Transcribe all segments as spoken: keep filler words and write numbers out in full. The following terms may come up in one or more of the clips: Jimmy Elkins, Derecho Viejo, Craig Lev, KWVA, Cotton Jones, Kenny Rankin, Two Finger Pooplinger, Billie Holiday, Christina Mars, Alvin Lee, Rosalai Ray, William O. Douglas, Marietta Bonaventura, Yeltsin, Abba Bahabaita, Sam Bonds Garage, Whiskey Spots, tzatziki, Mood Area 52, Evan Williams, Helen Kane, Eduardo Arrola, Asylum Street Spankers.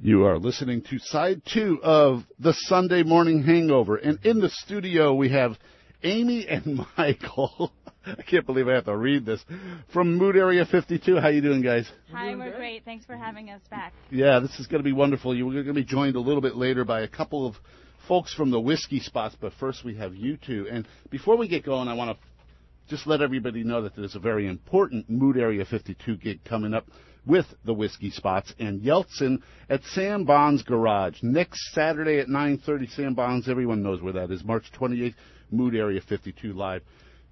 You are listening to side two of the Sunday Morning Hangover. And in the studio, we have Amy and Michael. I can't believe I have to read this. From Mood Area fifty-two. How you doing, guys? Hi, we're great. Thanks for having us back. Yeah, this is going to be wonderful. You're going to be joined a little bit later by a couple of folks from the Whiskey Spots. But first, we have you two. And before we get going, I want to just let everybody know that there's a very important Mood Area fifty-two gig coming up with the Whiskey Spots and Yeltsin at Sam Bonds Garage next Saturday at nine thirty. Sam Bonds, everyone knows where that is. March twenty-eighth, Mood Area fifty-two live.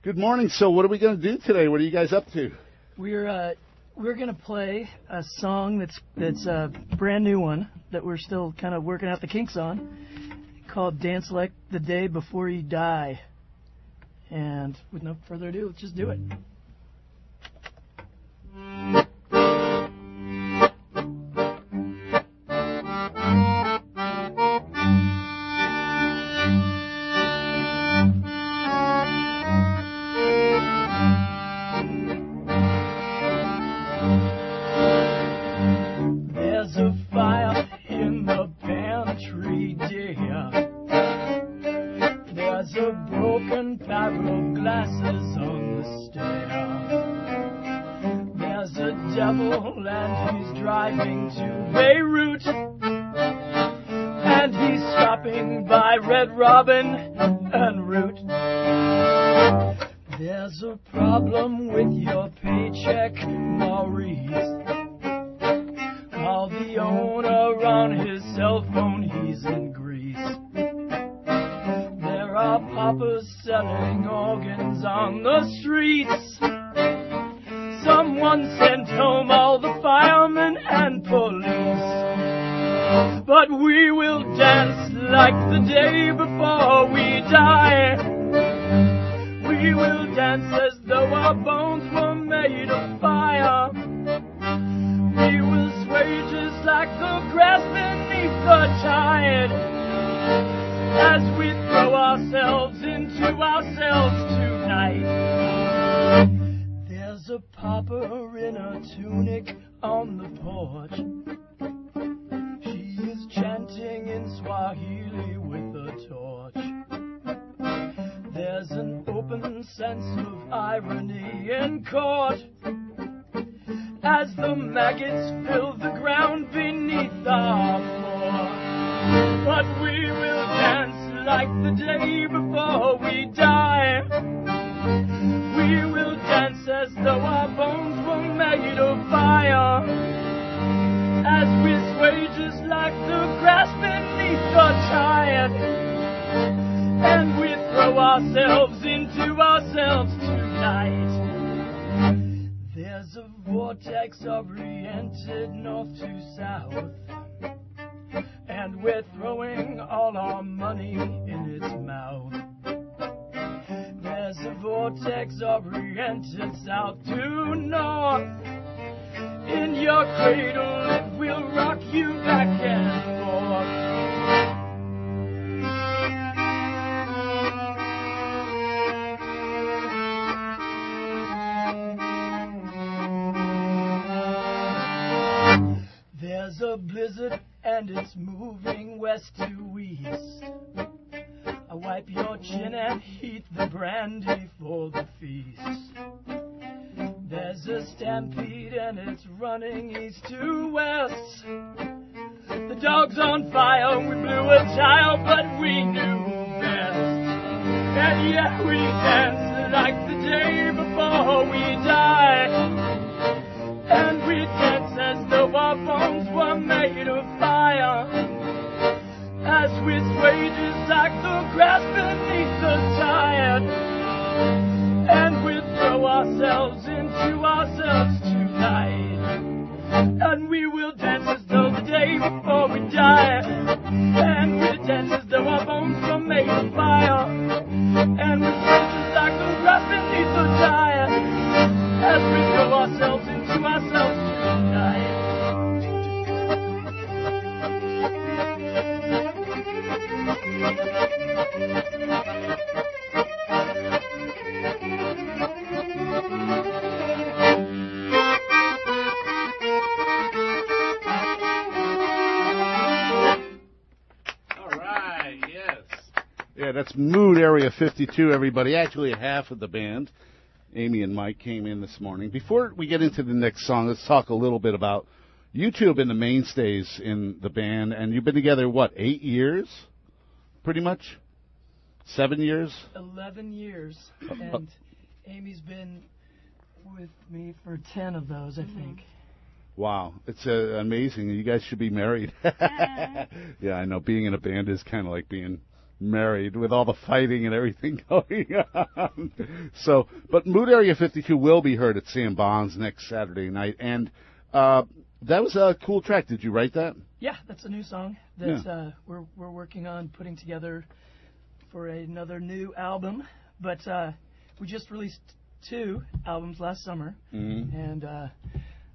Good morning. So, what are we going to do today? What are you guys up to? We're uh, we're going to play a song that's that's a brand new one that we're still kind of working out the kinks on, called "Dance Like the Day Before You Die." And with no further ado, let's just do it. Yeah, that's Mood Area fifty-two, everybody. Actually, half of the band, Amy and Mike, came in this morning. Before we get into the next song, let's talk a little bit about you two have been the mainstays in the band, and you've been together, what, eight years, pretty much? Seven years? Eleven years, and Amy's been with me for ten of those, I mm-hmm. think. Wow, it's uh, amazing. You guys should be married. Yeah. Yeah, I know. Being in a band is kind of like being married with all the fighting and everything going on. So, but Mood Area fifty-two will be heard at Sam Bonds next Saturday night, and uh, that was a cool track. Did you write that? Yeah, that's a new song that yeah. uh, we're we're working on putting together for another new album. But uh, we just released two albums last summer, mm-hmm. and uh,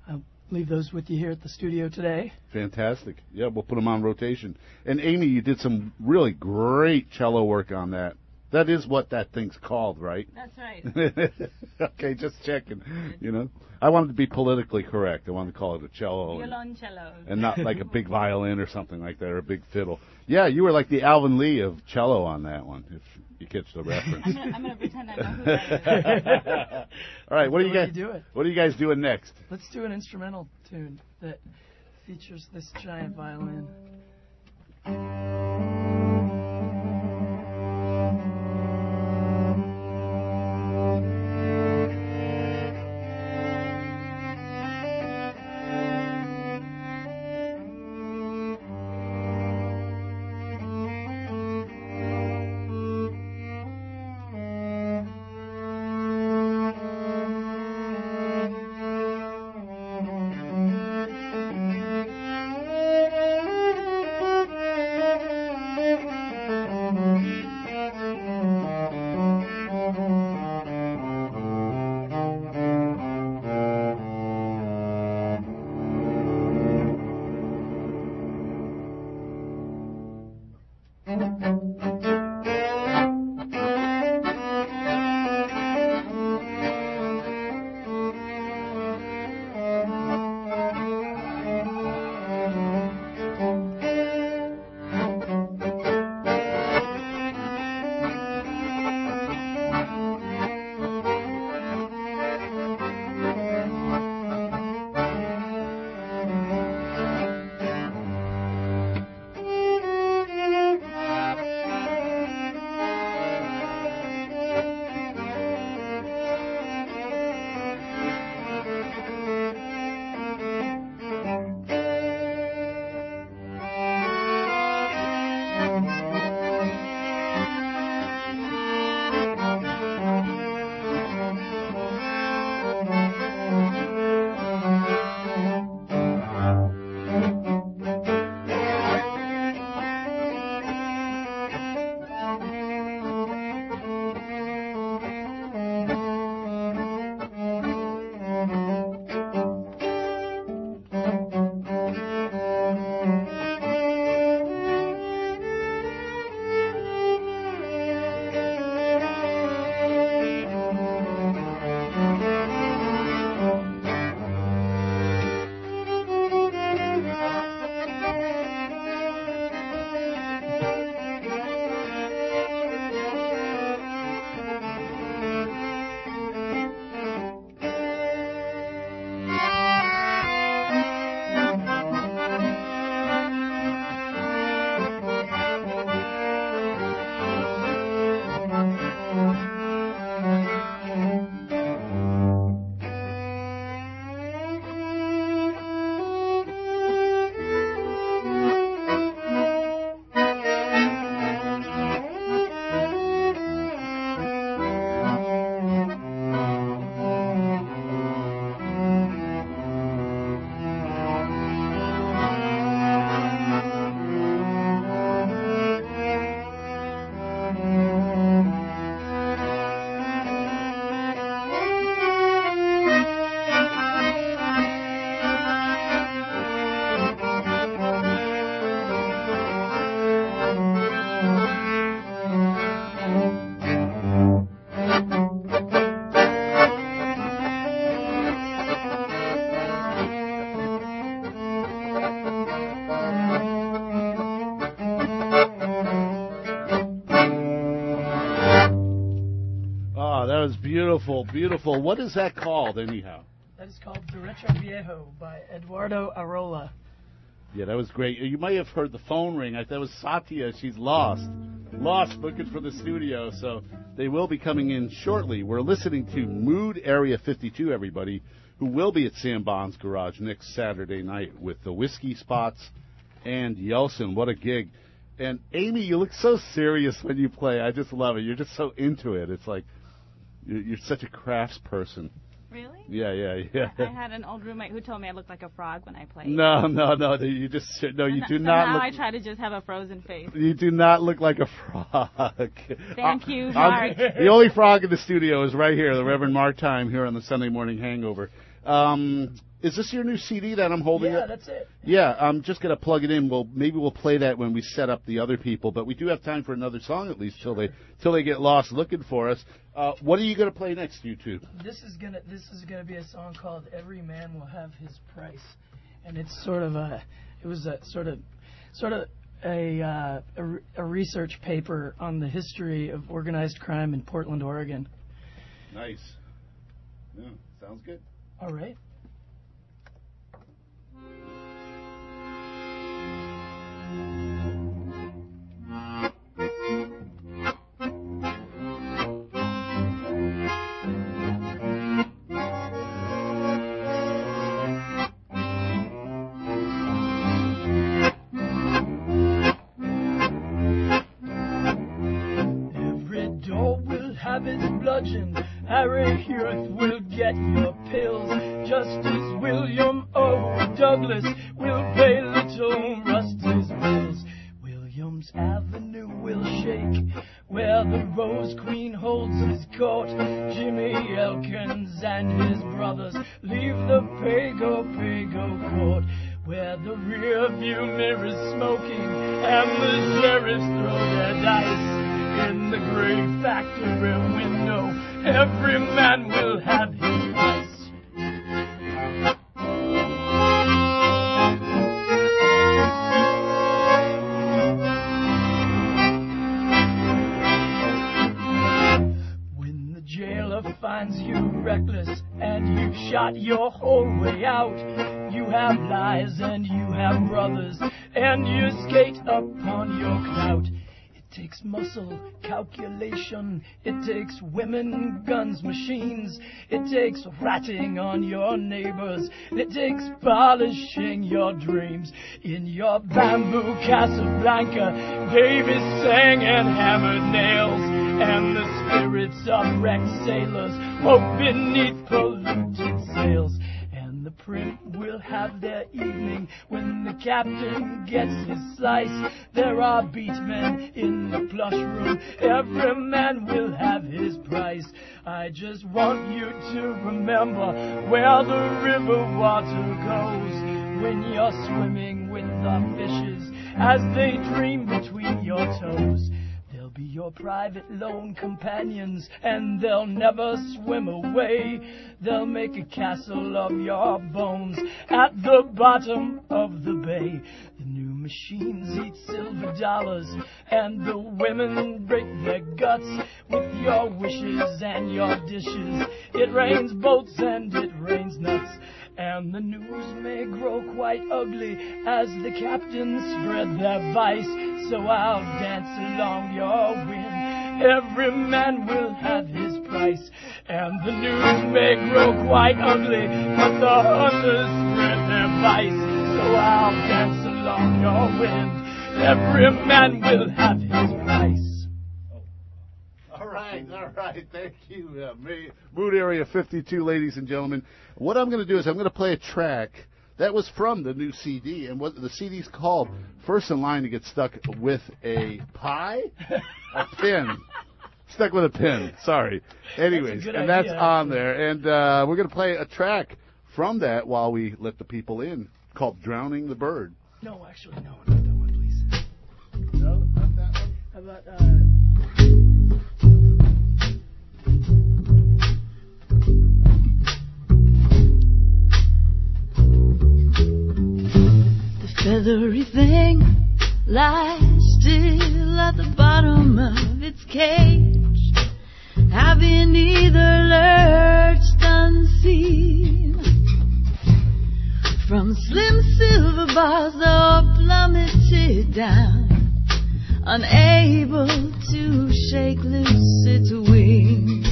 I'll leave those with you here at the studio today. Fantastic. Yeah, we'll put them on rotation. And, Amy, you did some really great cello work on that. That is what that thing's called, right? That's right. Okay, just checking. You know, I wanted to be politically correct. I wanted to call it a cello. Violoncello. And, and not like a big violin or something like that, or a big fiddle. Yeah, you were like the Alvin Lee of cello on that one, if you catch the reference. I'm going to pretend I know who that is. All right, what are you guys doing? What are you guys doing next? Let's do an instrumental tune that features this giant violin. was beautiful, beautiful. What is that called, anyhow? That is called Derecho Viejo by Eduardo Arrola. Yeah, that was great. You might have heard the phone ring. That was Satya. She's lost. Lost, looking for the studio. So they will be coming in shortly. We're listening to Mood Area fifty-two, everybody, who will be at Sam Bonds Garage next Saturday night with the Whiskey Spots and Yeltsin. What a gig. And, Amy, you look so serious when you play. I just love it. You're just so into it. It's like you're such a crafts person. Really? Yeah, yeah, yeah. I had an old roommate who told me I looked like a frog when I played. No, no, no. You just no. You do so not. Now look, I try to just have a frozen face. You do not look like a frog. Thank I, you, Mark. I'm, the only frog in the studio is right here, the Reverend Mark Time here on the Sunday Morning Hangover. Um, is this your new C D that I'm holding? Yeah, up? That's it. Yeah, I'm just gonna plug it in. Well, maybe we'll play that when we set up the other people, but we do have time for another song at least sure. till they till they get lost looking for us. Uh, what are you gonna play next, you two? This is gonna this is gonna be a song called "Every Man Will Have His Price," and it's sort of a it was a sort of sort of a uh, a, a research paper on the history of organized crime in Portland, Oregon. Nice. Yeah, sounds good. All right. Every dog will have his bludgeon, every hearth will get your pills. Justice William O. Douglas will pay little Rusty's bills. Williams Avenue will shake where the Rose Queen holds his court. Jimmy Elkins and his brothers leave the Pago Pago court where the rear view mirror's smoking and the sheriffs throw their dice in the gray factory window. Every man will have his life. Finds you reckless and you shot your whole way out. You have lies and you have brothers and you skate upon your clout. It takes muscle, calculation, it takes women, guns, machines, it takes ratting on your neighbors, it takes polishing your dreams. In your bamboo Casablanca, Davis sang and hammered nails. And the spirits of wrecked sailors hope beneath polluted sails. And the primp will have their evening when the captain gets his slice. There are beatmen in the plush room. Every man will have his price. I just want you to remember where the river water goes when you're swimming with the fishes as they dream between your toes. Be your private lone companions, and they'll never swim away. They'll make a castle of your bones at the bottom of the bay. The new machines eat silver dollars, and the women break their guts with your wishes and your dishes. It rains boats and it rains nuts. And the news may grow quite ugly as the captains spread their vice. So I'll dance along your wind. Every man will have his price. And the news may grow quite ugly, but the hunters spread their vice. So I'll dance along your wind. Every man will have his price. All right, all right. Thank you, uh, Mood Area fifty-two, ladies and gentlemen. What I'm going to do is I'm going to play a track that was from the new C D, and what the C D's called "First in Line to Get Stuck with a Pie, a Pin." Stuck with a pin. Sorry. Anyways, that's and that's idea. On there, and uh, we're going to play a track from that while we let the people in, called "Drowning the Bird." No, actually, no, not that one, please. No, not that one. How about? Uh, feathery thing lies still at the bottom of its cage, having either lurched unseen from slim silver bars or plummeted down, unable to shake loose its wings.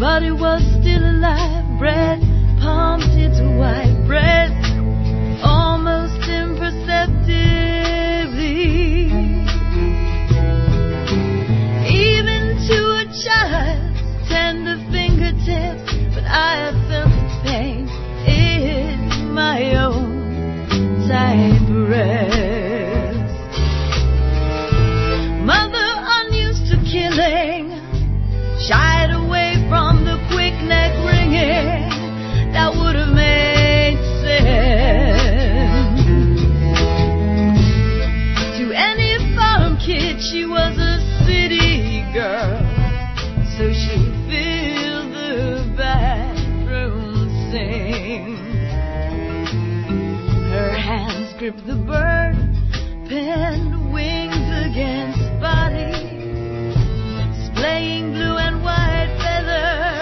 But it was still alive, breath pumped into white breath, almost imperceptibly. Even to a child's tender fingertips, but I have felt its pain in my own tight breath. Mother unused to killing, shied away from the quick neck ringing that would have made sense to any farm kid. She was a city girl, so she filled the bathroom sink. Her hands gripped the bird, pinned wings against body, splaying blue and white feathers.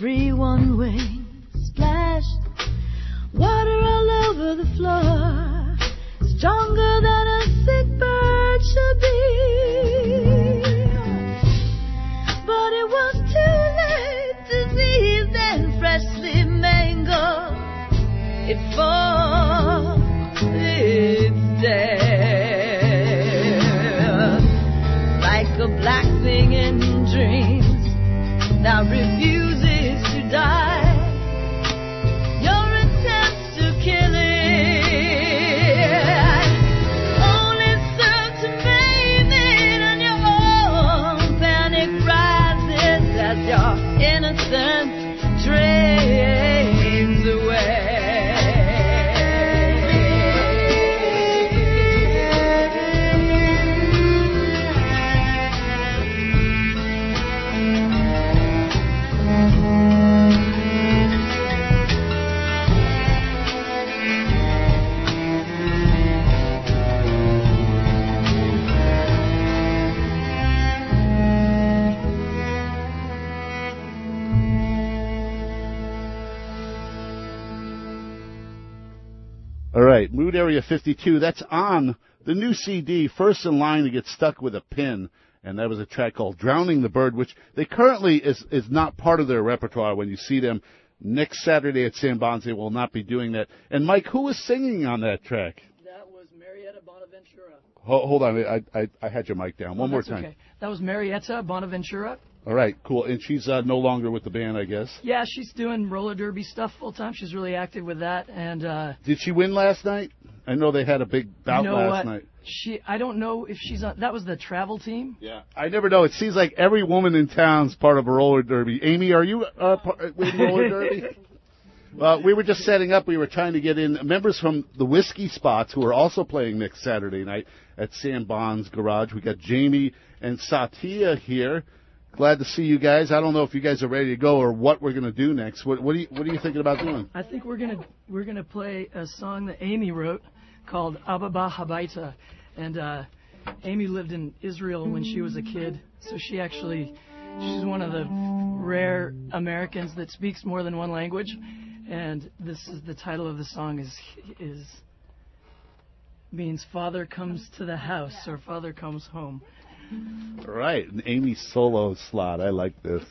Free one wing, splashed water all over the floor, stronger than a sick bird should be. But it was too late, diseased and freshly mangled, it fought its death like a black thing in dreams that refused die. Your attempts to kill it only serve to bathe it, and your own panic rises as your innocence drains away. All right, Mood Area fifty-two, that's on the new C D, First in Line to Get Stuck with a Pin, and that was a track called Drowning the Bird, which they currently is is not part of their repertoire. When you see them next Saturday at Sam Bonds, they will not be doing that. And, Mike, who was singing on that track? That was Marietta Bonaventura. Ho- hold on, I, I I had your mic down. One oh, more time. Okay. That was Marietta Bonaventura. All right, cool. And she's uh, no longer with the band, I guess. Yeah, she's doing roller derby stuff full time. She's really active with that. And uh, did she win last night? I know they had a big bout you know last what? night. She, I don't know if she's on. That was the travel team. Yeah, I never know. It seems like every woman in town's part of a roller derby. Amy, are you uh, part with roller derby? Uh, we were just setting up. We were trying to get in members from the Whiskey Spots, who are also playing next Saturday night at Sam Bonds Garage. We got Jamie and Satya here. Glad to see you guys. I don't know if you guys are ready to go or what we're going to do next. What, what, are you, what are you thinking about doing? I think we're going to we're going to play a song that Amy wrote called Abba Bahabaita. And uh, Amy lived in Israel when she was a kid, so she actually she's one of the rare Americans that speaks more than one language. And this is the title of the song is is means Father Comes to the House or Father Comes Home. All right, an Amy solo slot. I like this.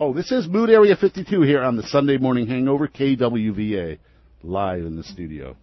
Oh, this is Mood Area fifty-two here on the Sunday Morning Hangover, K W V A, live in the studio.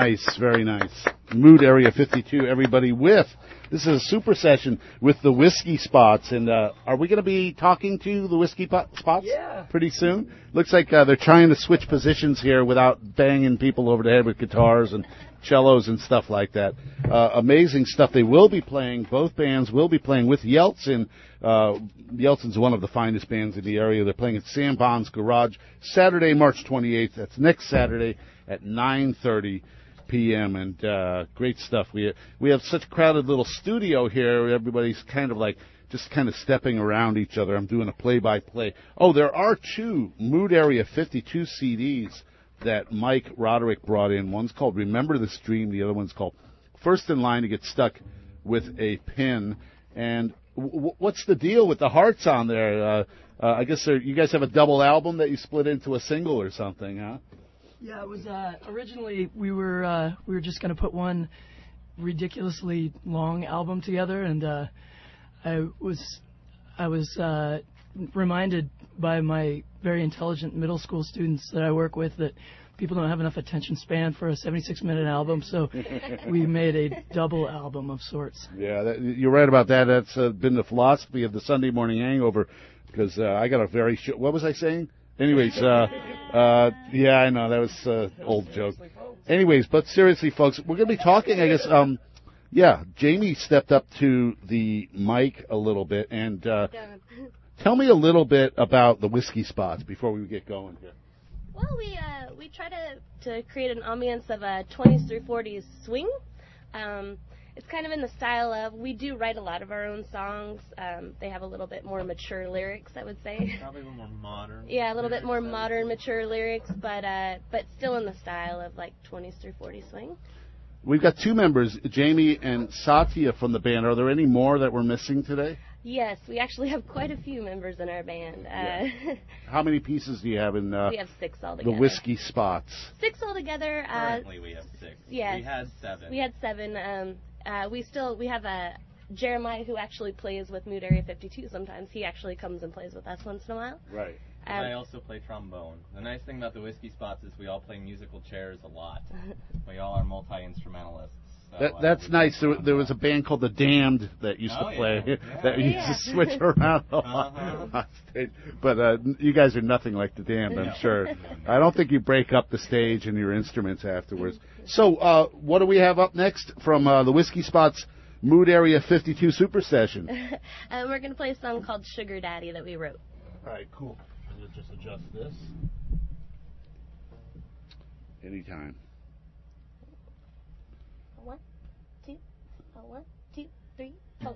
nice, very nice. Mood Area fifty-two, everybody, with, this is a super session with the Whiskey Spots. And uh, are we going to be talking to the Whiskey po- Spots yeah. pretty soon? Looks like uh, they're trying to switch positions here without banging people over the head with guitars and cellos and stuff like that. Uh, amazing stuff. They will be playing, both bands will be playing with Yeltsin. Uh, Yeltsin's one of the finest bands in the area. They're playing at Sam Bonds Garage Saturday, March twenty-eighth. That's next Saturday at nine thirty p.m. and uh, great stuff. We we have such a crowded little studio here. Everybody's kind of like just kind of stepping around each other. I'm doing a play-by-play. Oh, there are two Mood Area fifty-two C Ds that Mike Roderick brought in. One's called Remember This Dream. The other one's called First in Line to Get Stuck with a Pin. And w- what's the deal with the hearts on there? Uh, uh, I guess you guys have a double album that you split into a single or something, huh? Yeah, it was uh, originally we were uh, we were just gonna put one ridiculously long album together, and uh, I was I was uh, reminded by my very intelligent middle school students that I work with that people don't have enough attention span for a seventy-six minute album, so we made a double album of sorts. Yeah, that, you're right about that. That's uh, been the philosophy of the Sunday Morning Hangover, because uh, I got a very sh- what was I saying? Anyways, uh, uh, yeah, I know, that was an uh, old joke. Anyways, but seriously, folks, we're going to be talking, I guess, um, yeah, Jamie stepped up to the mic a little bit, and uh, tell me a little bit about the Whiskey Spots before we get going here. Well, we uh, we try to, to create an ambiance of a twenties through forties swing. Um, it's kind of in the style of, we do write a lot of our own songs. Um, they have a little bit more mature lyrics, I would say. Probably a little more modern. Yeah, a little bit more modern, mature lyrics, but uh, but still in the style of like twenties through forties swing. We've got two members, Jamie and Satya from the band. Are there any more that we're missing today? Yes, we actually have quite a few members in our band. Uh, yeah. How many pieces do you have in uh, we have six altogether. The Whiskey Spots? Six altogether. Uh, Currently we have six. Yes. We had seven. We had seven. Um, Uh, we still, we have a Jeremiah who actually plays with Mood Area fifty-two sometimes. He actually comes and plays with us once in a while. Right. Um, and I also play trombone. The nice thing about the Whiskey Spots is we all play musical chairs a lot. We all are multi-instrumentalists. So that, uh, that's nice. There, there was a band called The Damned that used oh, to play, yeah. Yeah. that used yeah. to switch around a lot uh-huh. on stage. But uh, you guys are nothing like The Damned, I'm no. sure. I don't think you break up the stage and your instruments afterwards. So uh, what do we have up next from uh, the Whiskey Spots Mood Area fifty-two Super Session? uh, we're going to play a song called Sugar Daddy that we wrote. All right, cool. Let's just adjust this. Anytime. One, two, three, four.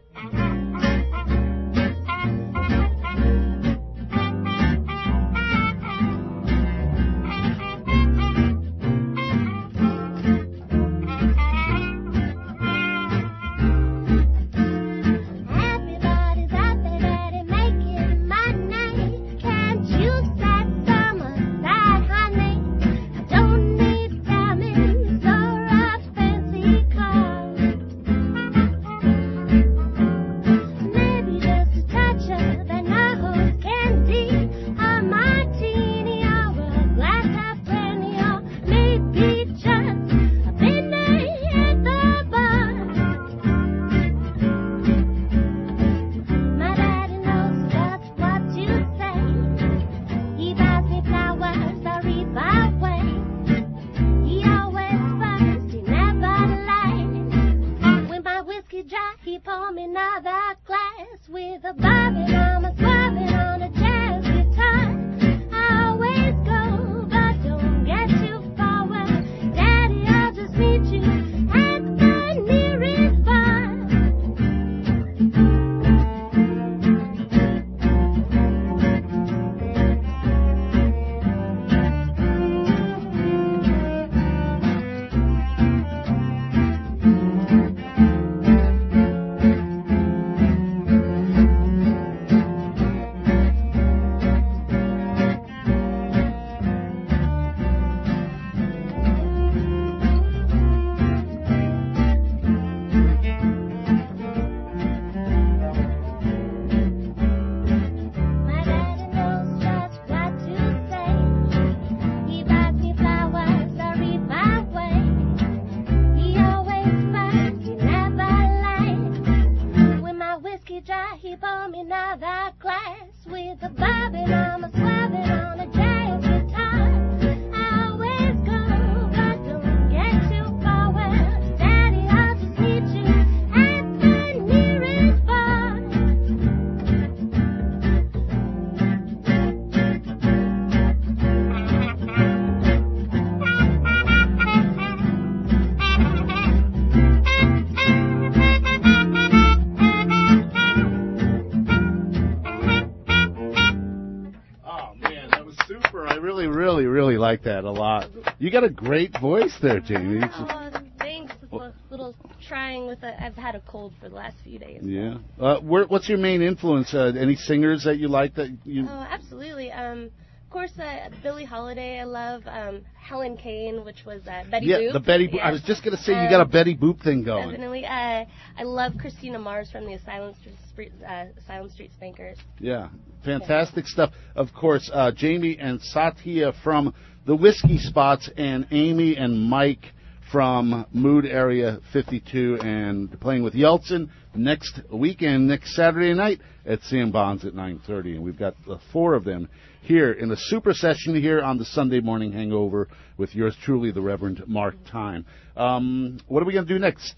that a lot. You got a great voice there, Jamie. Oh, thanks. It's a little trying with a, I've had a cold for the last few days. Yeah. Uh, where, what's your main influence? Uh, any singers that you like? That you? Oh, absolutely. Um, of course, uh, Billie Holiday. I love um, Helen Kane, which was uh, Betty yeah, Boop. Yeah, the Betty. Bo- yeah. I was just gonna say um, you got a Betty Boop thing going. Definitely. Uh, I love Christina Mars from the Asylum Street, uh, Asylum Street Spankers. Yeah, fantastic yeah. stuff. Of course, uh, Jamie and Satya from the Whiskey Spots, and Amy and Mike from Mood Area fifty-two, and playing with Yeltsin next weekend, next Saturday night at Sam Bonds at nine thirty. And we've got the four of them here in a super session here on the Sunday Morning Hangover with yours truly, the Reverend Mark Time. Um, what are we going to do next?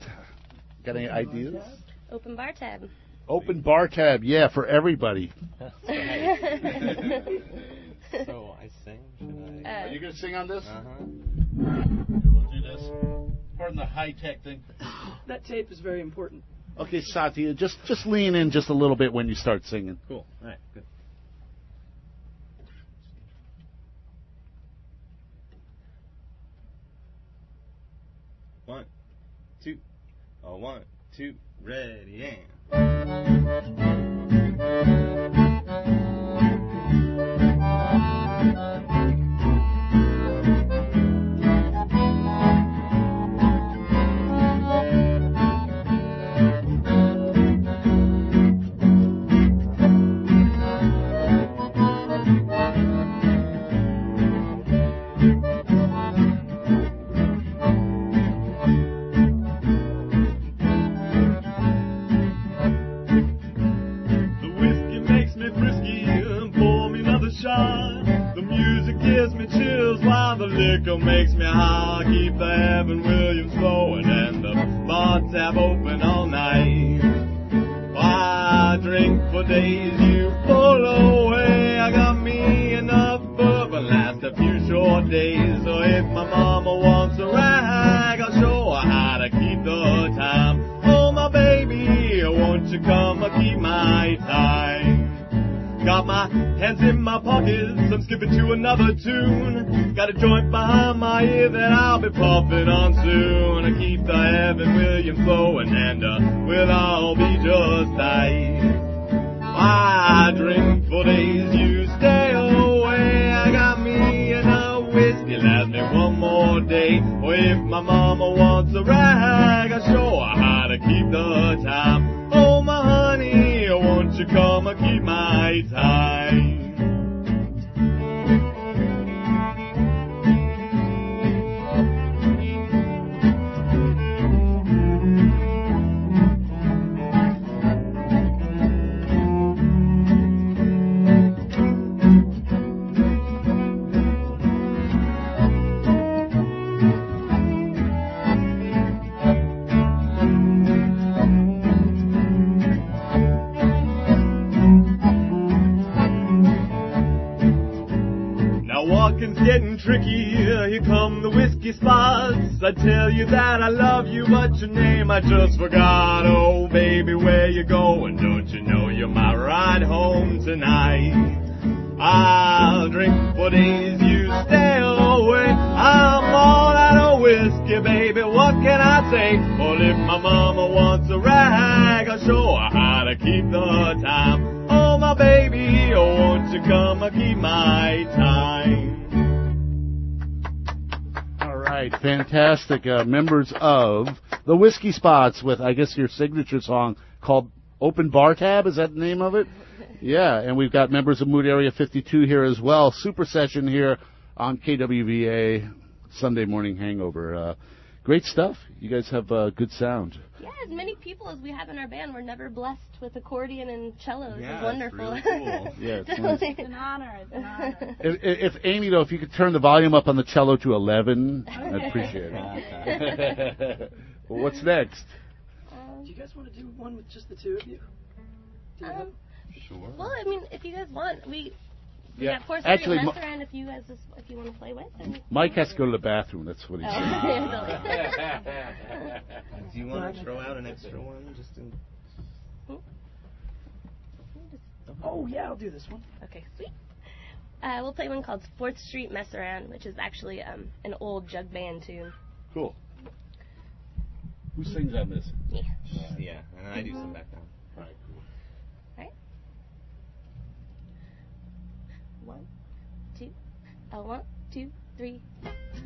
Got any ideas? Open bar tab. Open bar tab, yeah, for everybody. So I sing? Should I? Uh, are you going to sing on this? Uh-huh. Pardon the high-tech thing. That tape is very important. Okay, Satya, just just lean in just a little bit when you start singing. Cool. All right, good. One, two, oh, one, two, ready, and... Liquor makes me high, keep the Evan Williams flowing and the bar tab open all night. Why, I drink for days, you pull away. I got me enough bourbon, last a few short days. So if my mama wants a rag, I'll show her how to keep the time. Oh, my baby, won't you come and keep my time? Got my hands in my pockets, I'm skipping to another tune. Got a joint behind my ear that I'll be puffing on soon. I keep the Evan Williams flowing and uh, we'll all be just right. I drink for days, you stay away. I got me and a whiskey, last me one more day. Or if my mama wants a rag, I'll show her how to keep the time. Oh, my honey, won't you come and keep my time? Getting trickier, here come the whiskey spots. I tell you that I love you, but your name I just forgot. Oh, baby, where you going? Don't you know you're my ride home tonight? I'll drink for days, you stay away. I'm all out of whiskey, baby, what can I say? Well, if my mama wants a rag, I'll show her how to keep the time. Oh, my baby, oh, won't you come and keep my time? Right, fantastic. Uh, members of the Whiskey Spots with, I guess, your signature song called Open Bar Tab. Is that the name of it? Yeah, and we've got members of Mood Area fifty-two here as well. Super session here on K W V A Sunday Morning Hangover. Uh, great stuff. You guys have uh, good sound. Yeah, as many people as we have in our band. We're never blessed with accordion and cellos. Yeah, it's wonderful. Really cool. Yeah, it's nice. It's an honor. It's an honor. If, if Amy, though, if you could turn the volume up on the cello to eleven, I'd appreciate it. Well, what's next? Um, do you guys want to do one with just the two of you? Do you um, have... Sure. Well, I mean, if you guys want, we... Yeah, yeah, actually, Ma- around if you guys just, if you want to play with. Mike has to go to the bathroom. That's what he said. Oh. Do you want to throw out an extra one? Just in... Oh yeah, I'll do this one. Okay, sweet. Uh, we'll play one called Fourth Street Mess Around, which is actually um, an old jug band tune. Cool. Who sings on this? Yeah. Uh, yeah, and I do some background. All right, cool. All right. One, two, a one, two, three.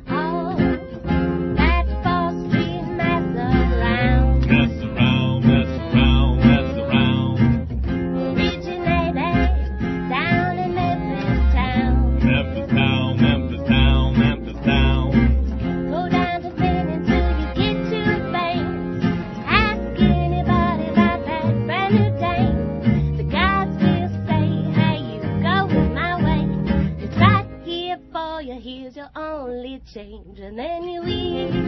Oh, that Fourth Street mess around. Mess around, mess around, mess around. Reaching a day down in Memphis town. Memphis town, Memphis town, Memphis town. Go down to Penn until you get to Maine. Ask anybody about that brand new dame. The guys will say, hey, you going my way. It's right here for you, here's your only change. And then you leave.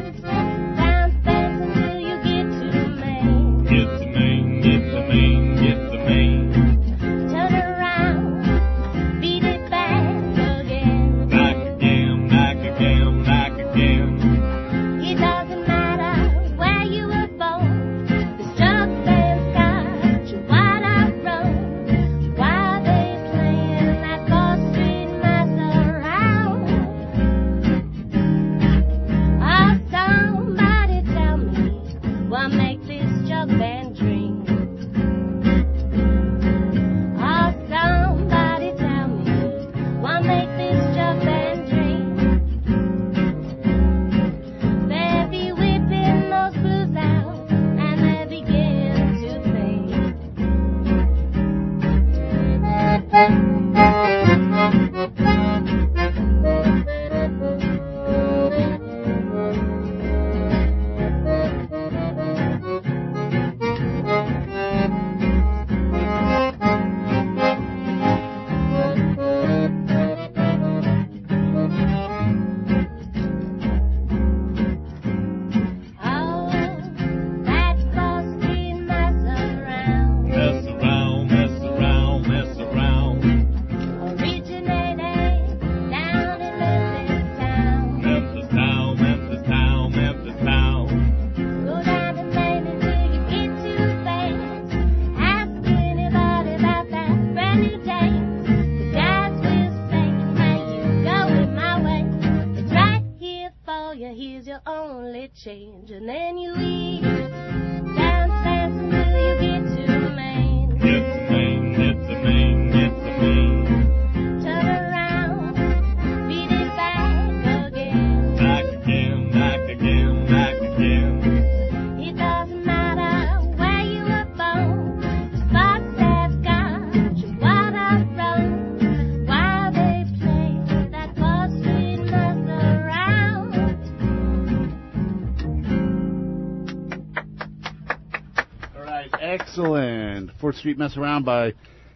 Excellent. Fourth Street Mess Around by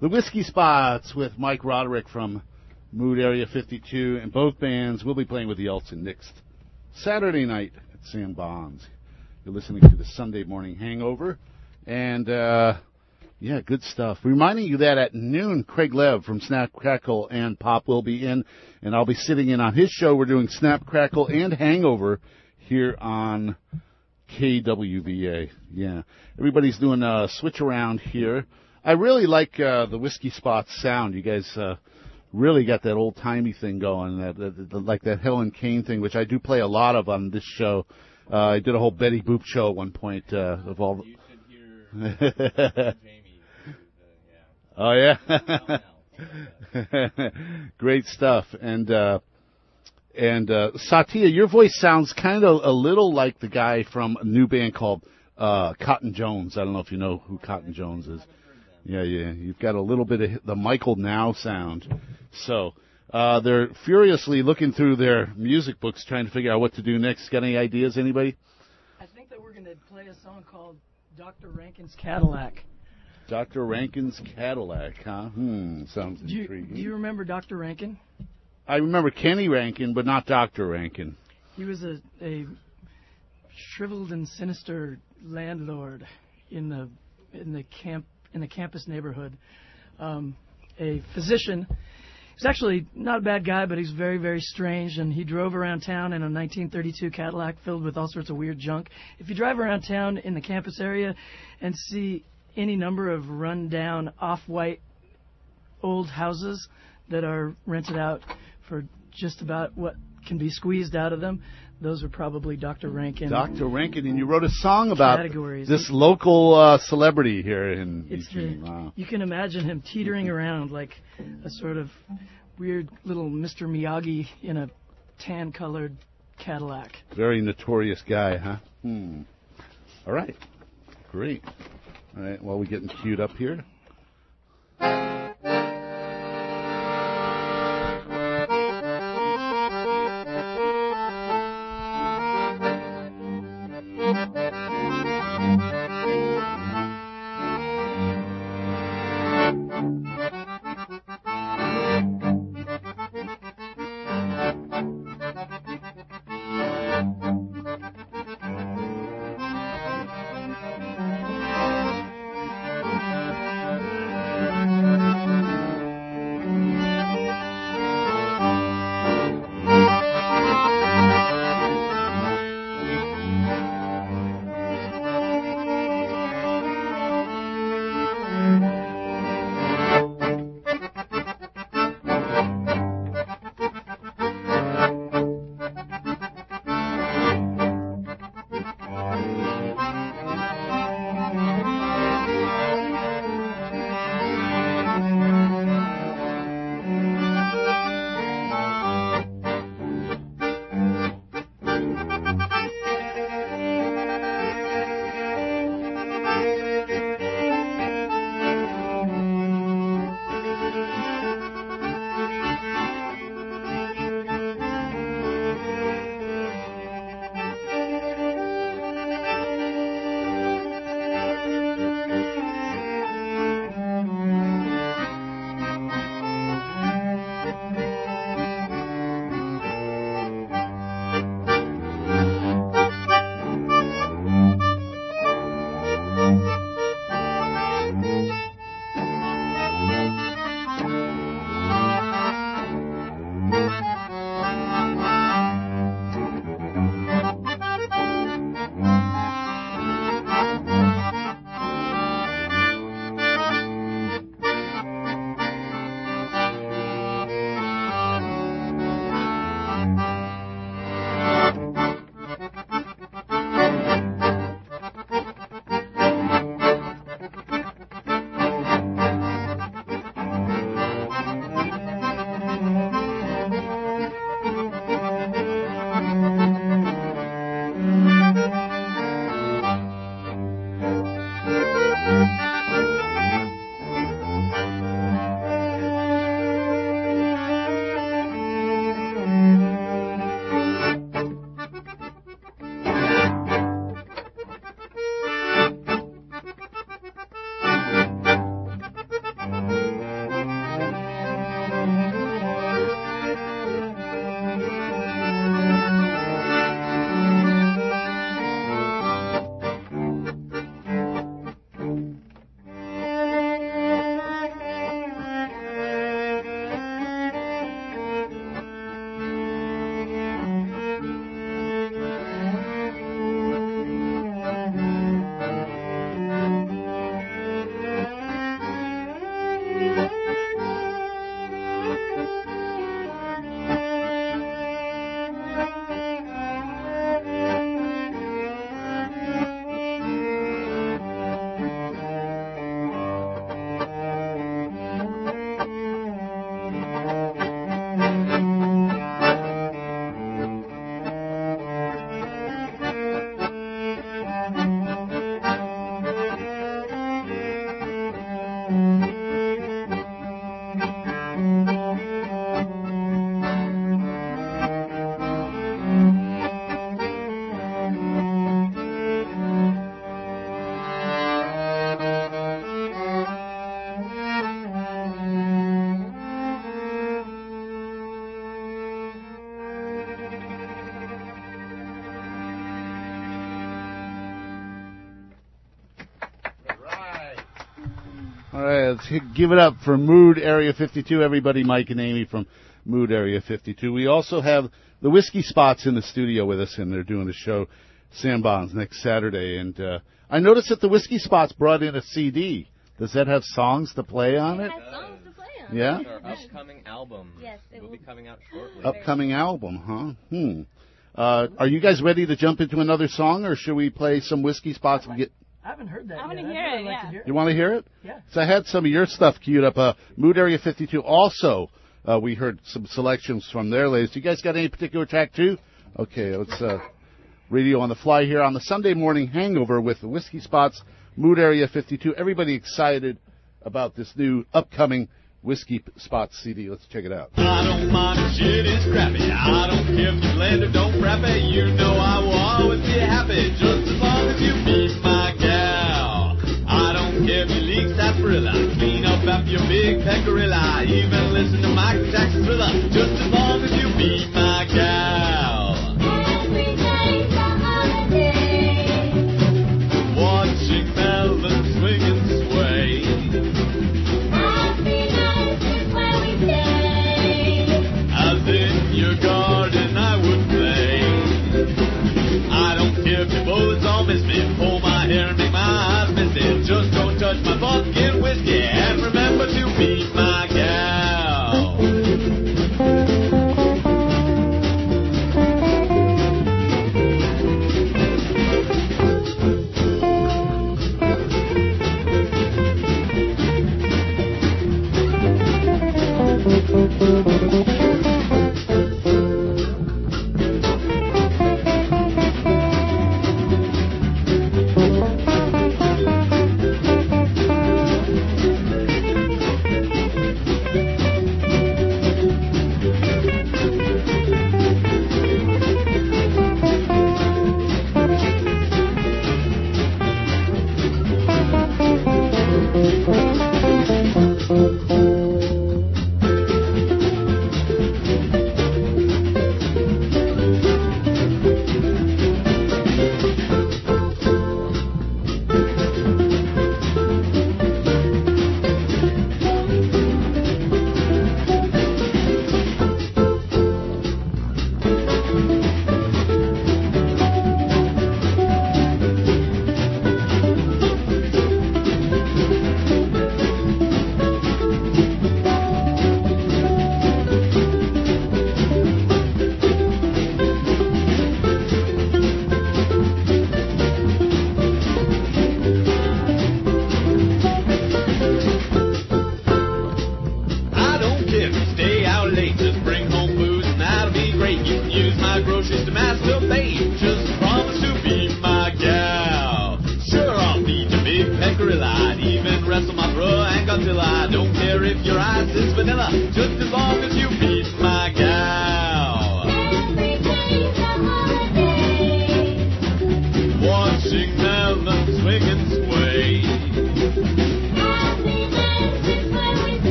the Whiskey Spots with Mike Roderick from Mood Area fifty-two. And both bands will be playing with the Yeltsin next Saturday night at Sam Bonds. You're listening to the Sunday Morning Hangover. And, uh, yeah, good stuff. Reminding you that at noon, Craig Lev from Snap, Crackle, and Pop will be in. And I'll be sitting in on his show. We're doing Snap, Crackle, and Hangover here on K W V A, yeah. Everybody's doing a switch around here. I really like uh, the Whiskey Spots sound. You guys uh, really got that old-timey thing going, that, that, that, like that Helen Kane thing, which I do play a lot of on this show. Uh, I did a whole Betty Boop show at one point. Uh, of all. You should hear Jamie. Oh, yeah? Great stuff. And... Uh, And uh Satya, your voice sounds kind of a little like the guy from a new band called uh Cotton Jones. I don't know if you know who Cotton Jones is. Yeah, yeah. You've got a little bit of the Michael Now sound. So uh they're furiously looking through their music books trying to figure out what to do next. Got any ideas, anybody? I think that we're going to play a song called Doctor Rankin's Cadillac. Doctor Rankin's Cadillac, huh? Hmm, sounds do you, intriguing. Do you remember Doctor Rankin? I remember Kenny Rankin, but not Doctor Rankin. He was a, a shriveled and sinister landlord in the in the camp in the campus neighborhood. Um, a physician. He's actually not a bad guy, but he's very very strange. And he drove around town in a nineteen thirty-two Cadillac filled with all sorts of weird junk. If you drive around town in the campus area and see any number of run down off-white old houses, that are rented out for just about what can be squeezed out of them. Those are probably Doctor Rankin. Doctor Rankin, and you wrote a song about categories. This local uh, celebrity here in Eugene. Wow. You can imagine him teetering around like a sort of weird little Mister Miyagi in a tan-colored Cadillac. Very notorious guy, huh? Hmm. All right. Great. All right, well, we're getting queued up here. Give it up for Mood Area fifty-two, everybody. Mike and Amy from Mood Area fifty-two. We also have the Whiskey Spots in the studio with us, and they're doing a show, Sam Bonds, next Saturday. And uh, I noticed that the Whiskey Spots brought in a C D. Does that have songs to play on it? It has songs to play on Yeah? Our upcoming album. Yes, it will be coming out shortly. Upcoming album, huh? Hmm. Uh, are you guys ready to jump into another song, or should we play some Whiskey Spots? Like, get... I haven't heard that I want to hear it, like yeah. Hear it. You want to hear it? Yeah. So I had some of your stuff queued up. Uh, Mood Area fifty-two. Also, uh, we heard some selections from their latest. You guys got any particular track, too? Okay, it's uh, Radio on the Fly here on the Sunday Morning Hangover with the Whiskey Spots, Mood Area fifty-two. Everybody excited about this new upcoming Whiskey Spots C D. Let's check it out. I don't mind if shit is crappy. I don't care if you land or don't rap it. You know I will always be happy just as long as you meet my gal. I don't care if you leak sarsaparilla. Clean up after your big pecorilla. I even listen to Mike Jackson's Thriller just as long as you meet my gal. Every day's a holiday. Watching Melvin swing and sway. Your garden I would play. I don't care if your boys all miss me. Pull my hair and make my eyes misty. Just don't touch my pumpkin whiskey. And remember to meet my gal.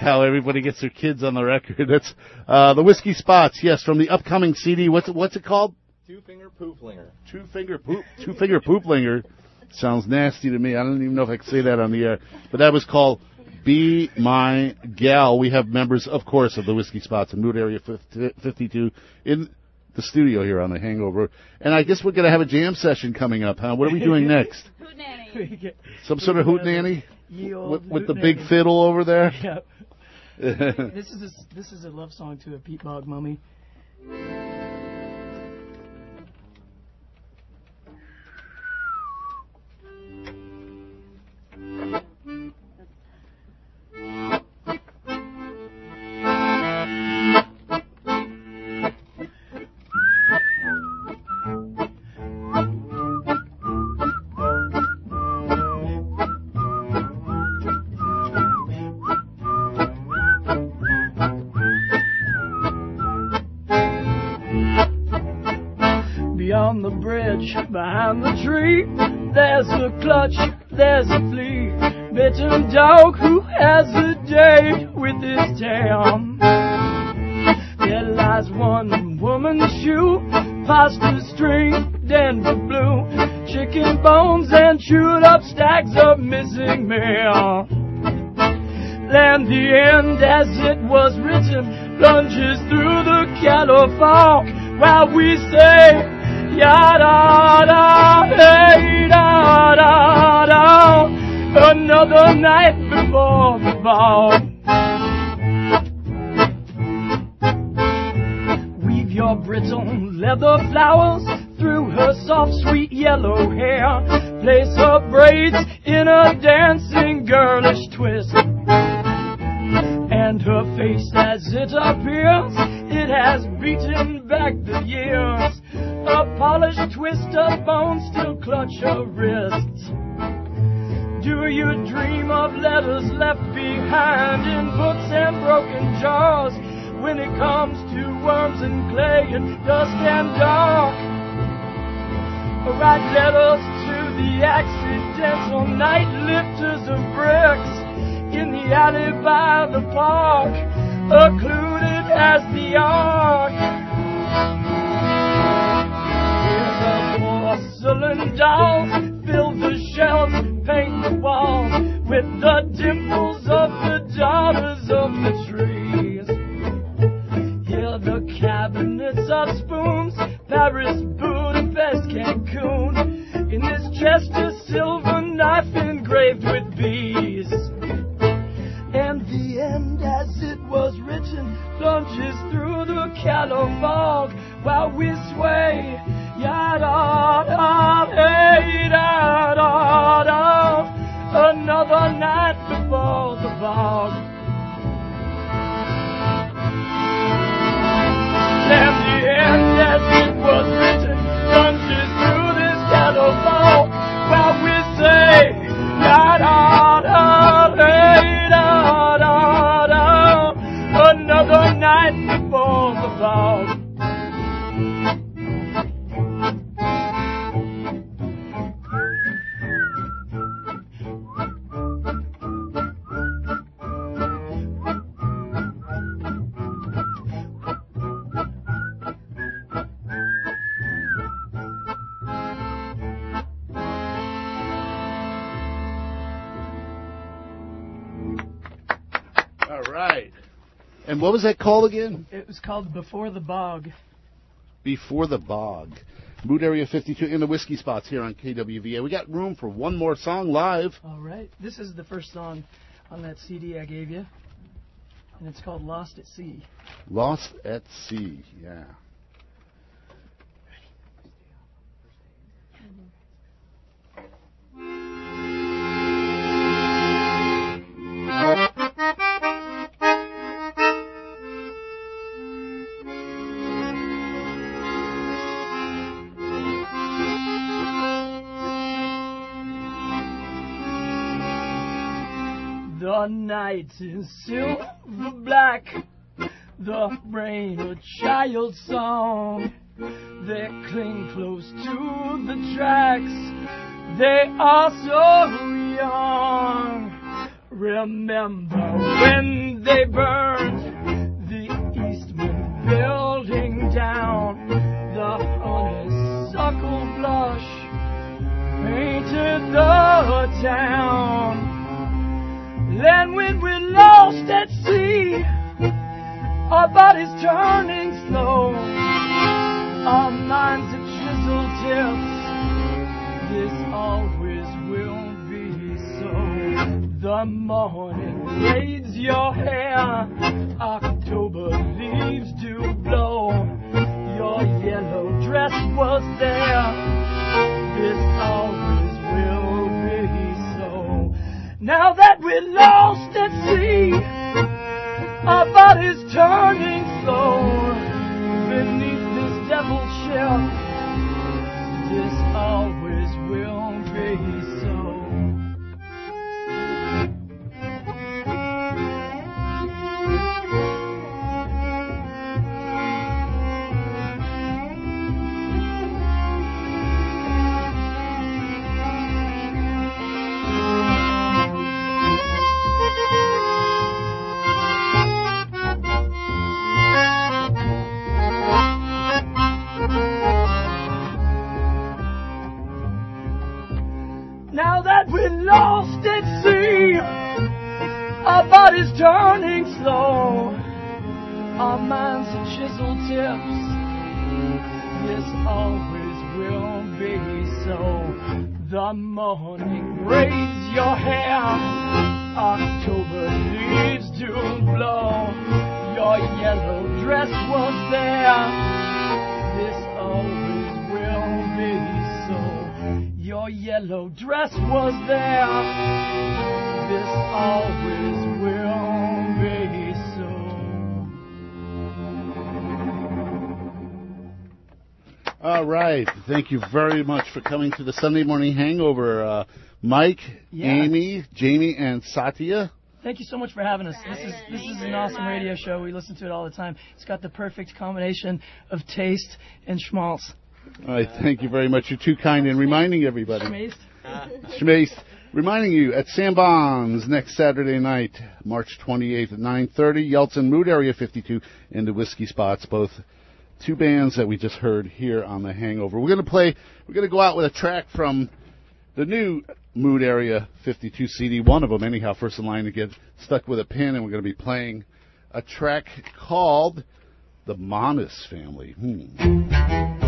How everybody gets their kids on the record. That's uh, the Whiskey Spots, yes, from the upcoming C D. What's it, what's it called? Two Finger Pooplinger. Two Finger Poop. Two Finger Pooplinger sounds nasty to me. I don't even know if I can say that on the air. But that was called Be My Gal. We have members, of course, of the Whiskey Spots and Mood Area fifty-two in the studio here on the Hangover. And I guess we're going to have a jam session coming up, huh? What are we doing next? Hootenanny. Some sort of hootenanny with, with the big fiddle over there. Yep. This is a, this is a love song to a peat bog mummy. Beyond the bridge, behind the tree, there's a clutch, there's a flea, bitten dog who has a date with his tail. There lies one woman's shoe, past the string, Denver blue. chicken bones and chewed up stacks of missing mail. And the end, as it was written, plunges through the catafalque while we say, ya-da-da, hey-da-da-da, another night before the ball. Weave your brittle leather flowers through her soft, sweet yellow hair. Place her braids in a dancing, girlish twist. And her face, as it appears, it has beaten back the years. A polished twist of bones still clutch her wrists. Do you dream of letters left behind in books and broken jars? When it comes to worms and clay and dust and dark, write letters to the accidental night lifters of bricks. In the alley by the park, occluded as the ark. Here's a porcelain doll, fill the shelves, paint the walls with the dimples of the daughters of the trees. Here the cabinets of spoons, Paris, Budapest, Cancun. In this chest a silver knife engraved with bees. And the end, as it was written, plunges through the callow fog while we sway. Ya-da-da, hey-da-da-da, another night before the fog. And the end, as it was written, plunges through this callow fog while we say, ya-da-da, hey-da-da. Another night before the fall. And what was that called again? It was called Before the Bog. Before the Bog. Mood Area fifty-two in the Whiskey Spots here on K W V A. We got room for one more song live. All right. This is the first song on that C D I gave you, and it's called Lost at Sea. Lost at Sea, yeah. The night is silver black, the rain a child's song. They cling close to the tracks, they are so young. Remember when they burned the Eastman building down, the honeysuckle blush painted the town. Then when we're lost at sea, our bodies turning slow, our minds are chiseled tips, this always will be so. The morning braids your hair, October leaves do blow, your yellow dress was there, this always will be so. Now that we're lost at sea, our bodies turning slow, beneath this devil's shell, this always will be so. is turning slow. Our minds are chiseled tips. This always will be so. The morning braids your hair. October leaves do blow. Your yellow dress was there. This always will be so. Your yellow dress was there. This always will be so. All right. Thank you very much for coming to the Sunday Morning Hangover. Uh, Mike, yeah. Amy, Jamie, and Satya. Thank you so much for having us. This is this is an awesome radio show. We listen to it all the time. It's got the perfect combination of taste and schmaltz. All right. Thank you very much. You're too kind in reminding everybody. Schmaste. Schmaste. Reminding you, at Sam Bonds next Saturday night, March twenty-eighth at nine thirty, Yeltsin, Mood Area fifty-two, and the Whiskey Spots, both two bands that we just heard here on The Hangover. We're going to play, we're going to go out with a track from the new Mood Area fifty-two C D, one of them anyhow, first in line to get stuck with a pin, and we're going to be playing a track called The Monis Family. Hmm.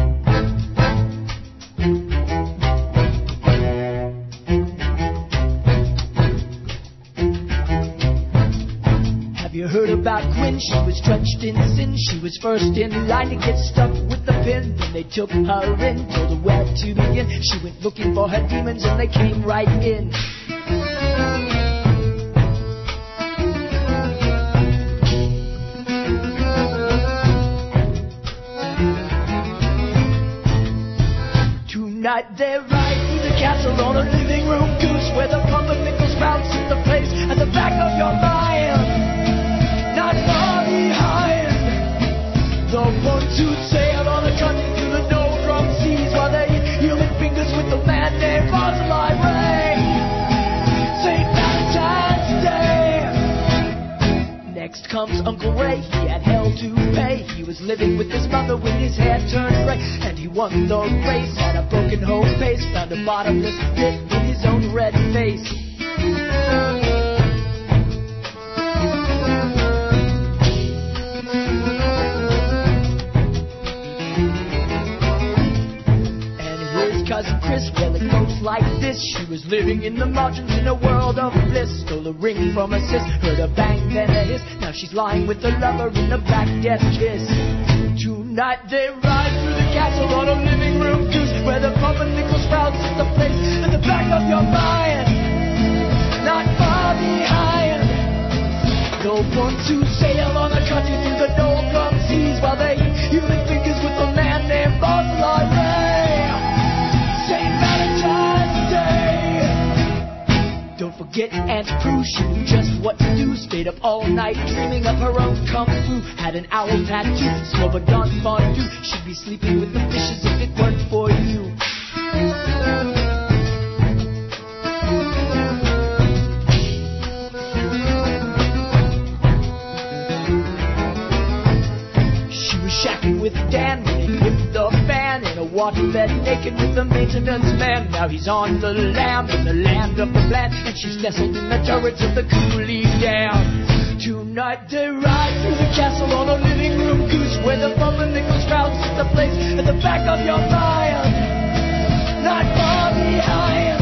You heard about Gwen, she was drenched in sin. She was first in line to get stuck with the pin. Then they took her in, told her where to begin. She went looking for her demons and they came right in. Tonight they're riding the castle on a living room goose, where the public nickels bounce at the place at the back of your mind. The one-two sail on a country to the no-drum seas, while they eat human fingers with the man named Rosalai Ray. Saint Valentine's Day. Next comes Uncle Ray. He had hell to pay. He was living with his mother when his hair turned gray, and he won the race. Had a broken home face, found a bottomless pit in his own red face. Cousin Chris, well, it goes like this. She was living in the margins in a world of bliss. Stole a ring from her sis, heard a bang, then a hiss. Now she's lying with her lover in a back death kiss. Tonight they ride through the castle on a living room goose, where the pumpernickel sprouts at the place at the back of your mind, not far behind. No one to sail on a country through the no-drum seas, while they eat human fingers with a man named Rosalai Ray. Don't forget Aunt Prue, she knew just what to do. Stayed up all night dreaming of her own kung fu. Had an owl tattoo, smoked a dawn fondue. She'd be sleeping with the fishes if it weren't for you. She was shacking with Dan when he whipped the fan, in a waterbed naked with the maintenance man. Now he's on the lam in the land of the bland, and she's nestled in the turrets of the coolie down. Tonight they ride through the castle on a living room goose, where the pumpernickel sprouts at the place at the back of your mind, not far behind.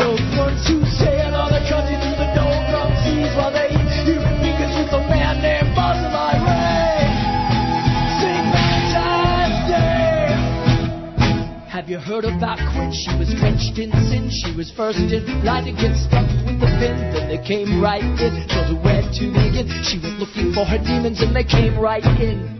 Those ones who sail on a country through the no-drum seas, while they eat human fingers with a man named Rosalai Ray. Have you heard about Quinn? She was drenched in sin. She was first in line to get stuck with the pin. Then they came right in. Told her where to begin. She was looking for her demons and they came right in.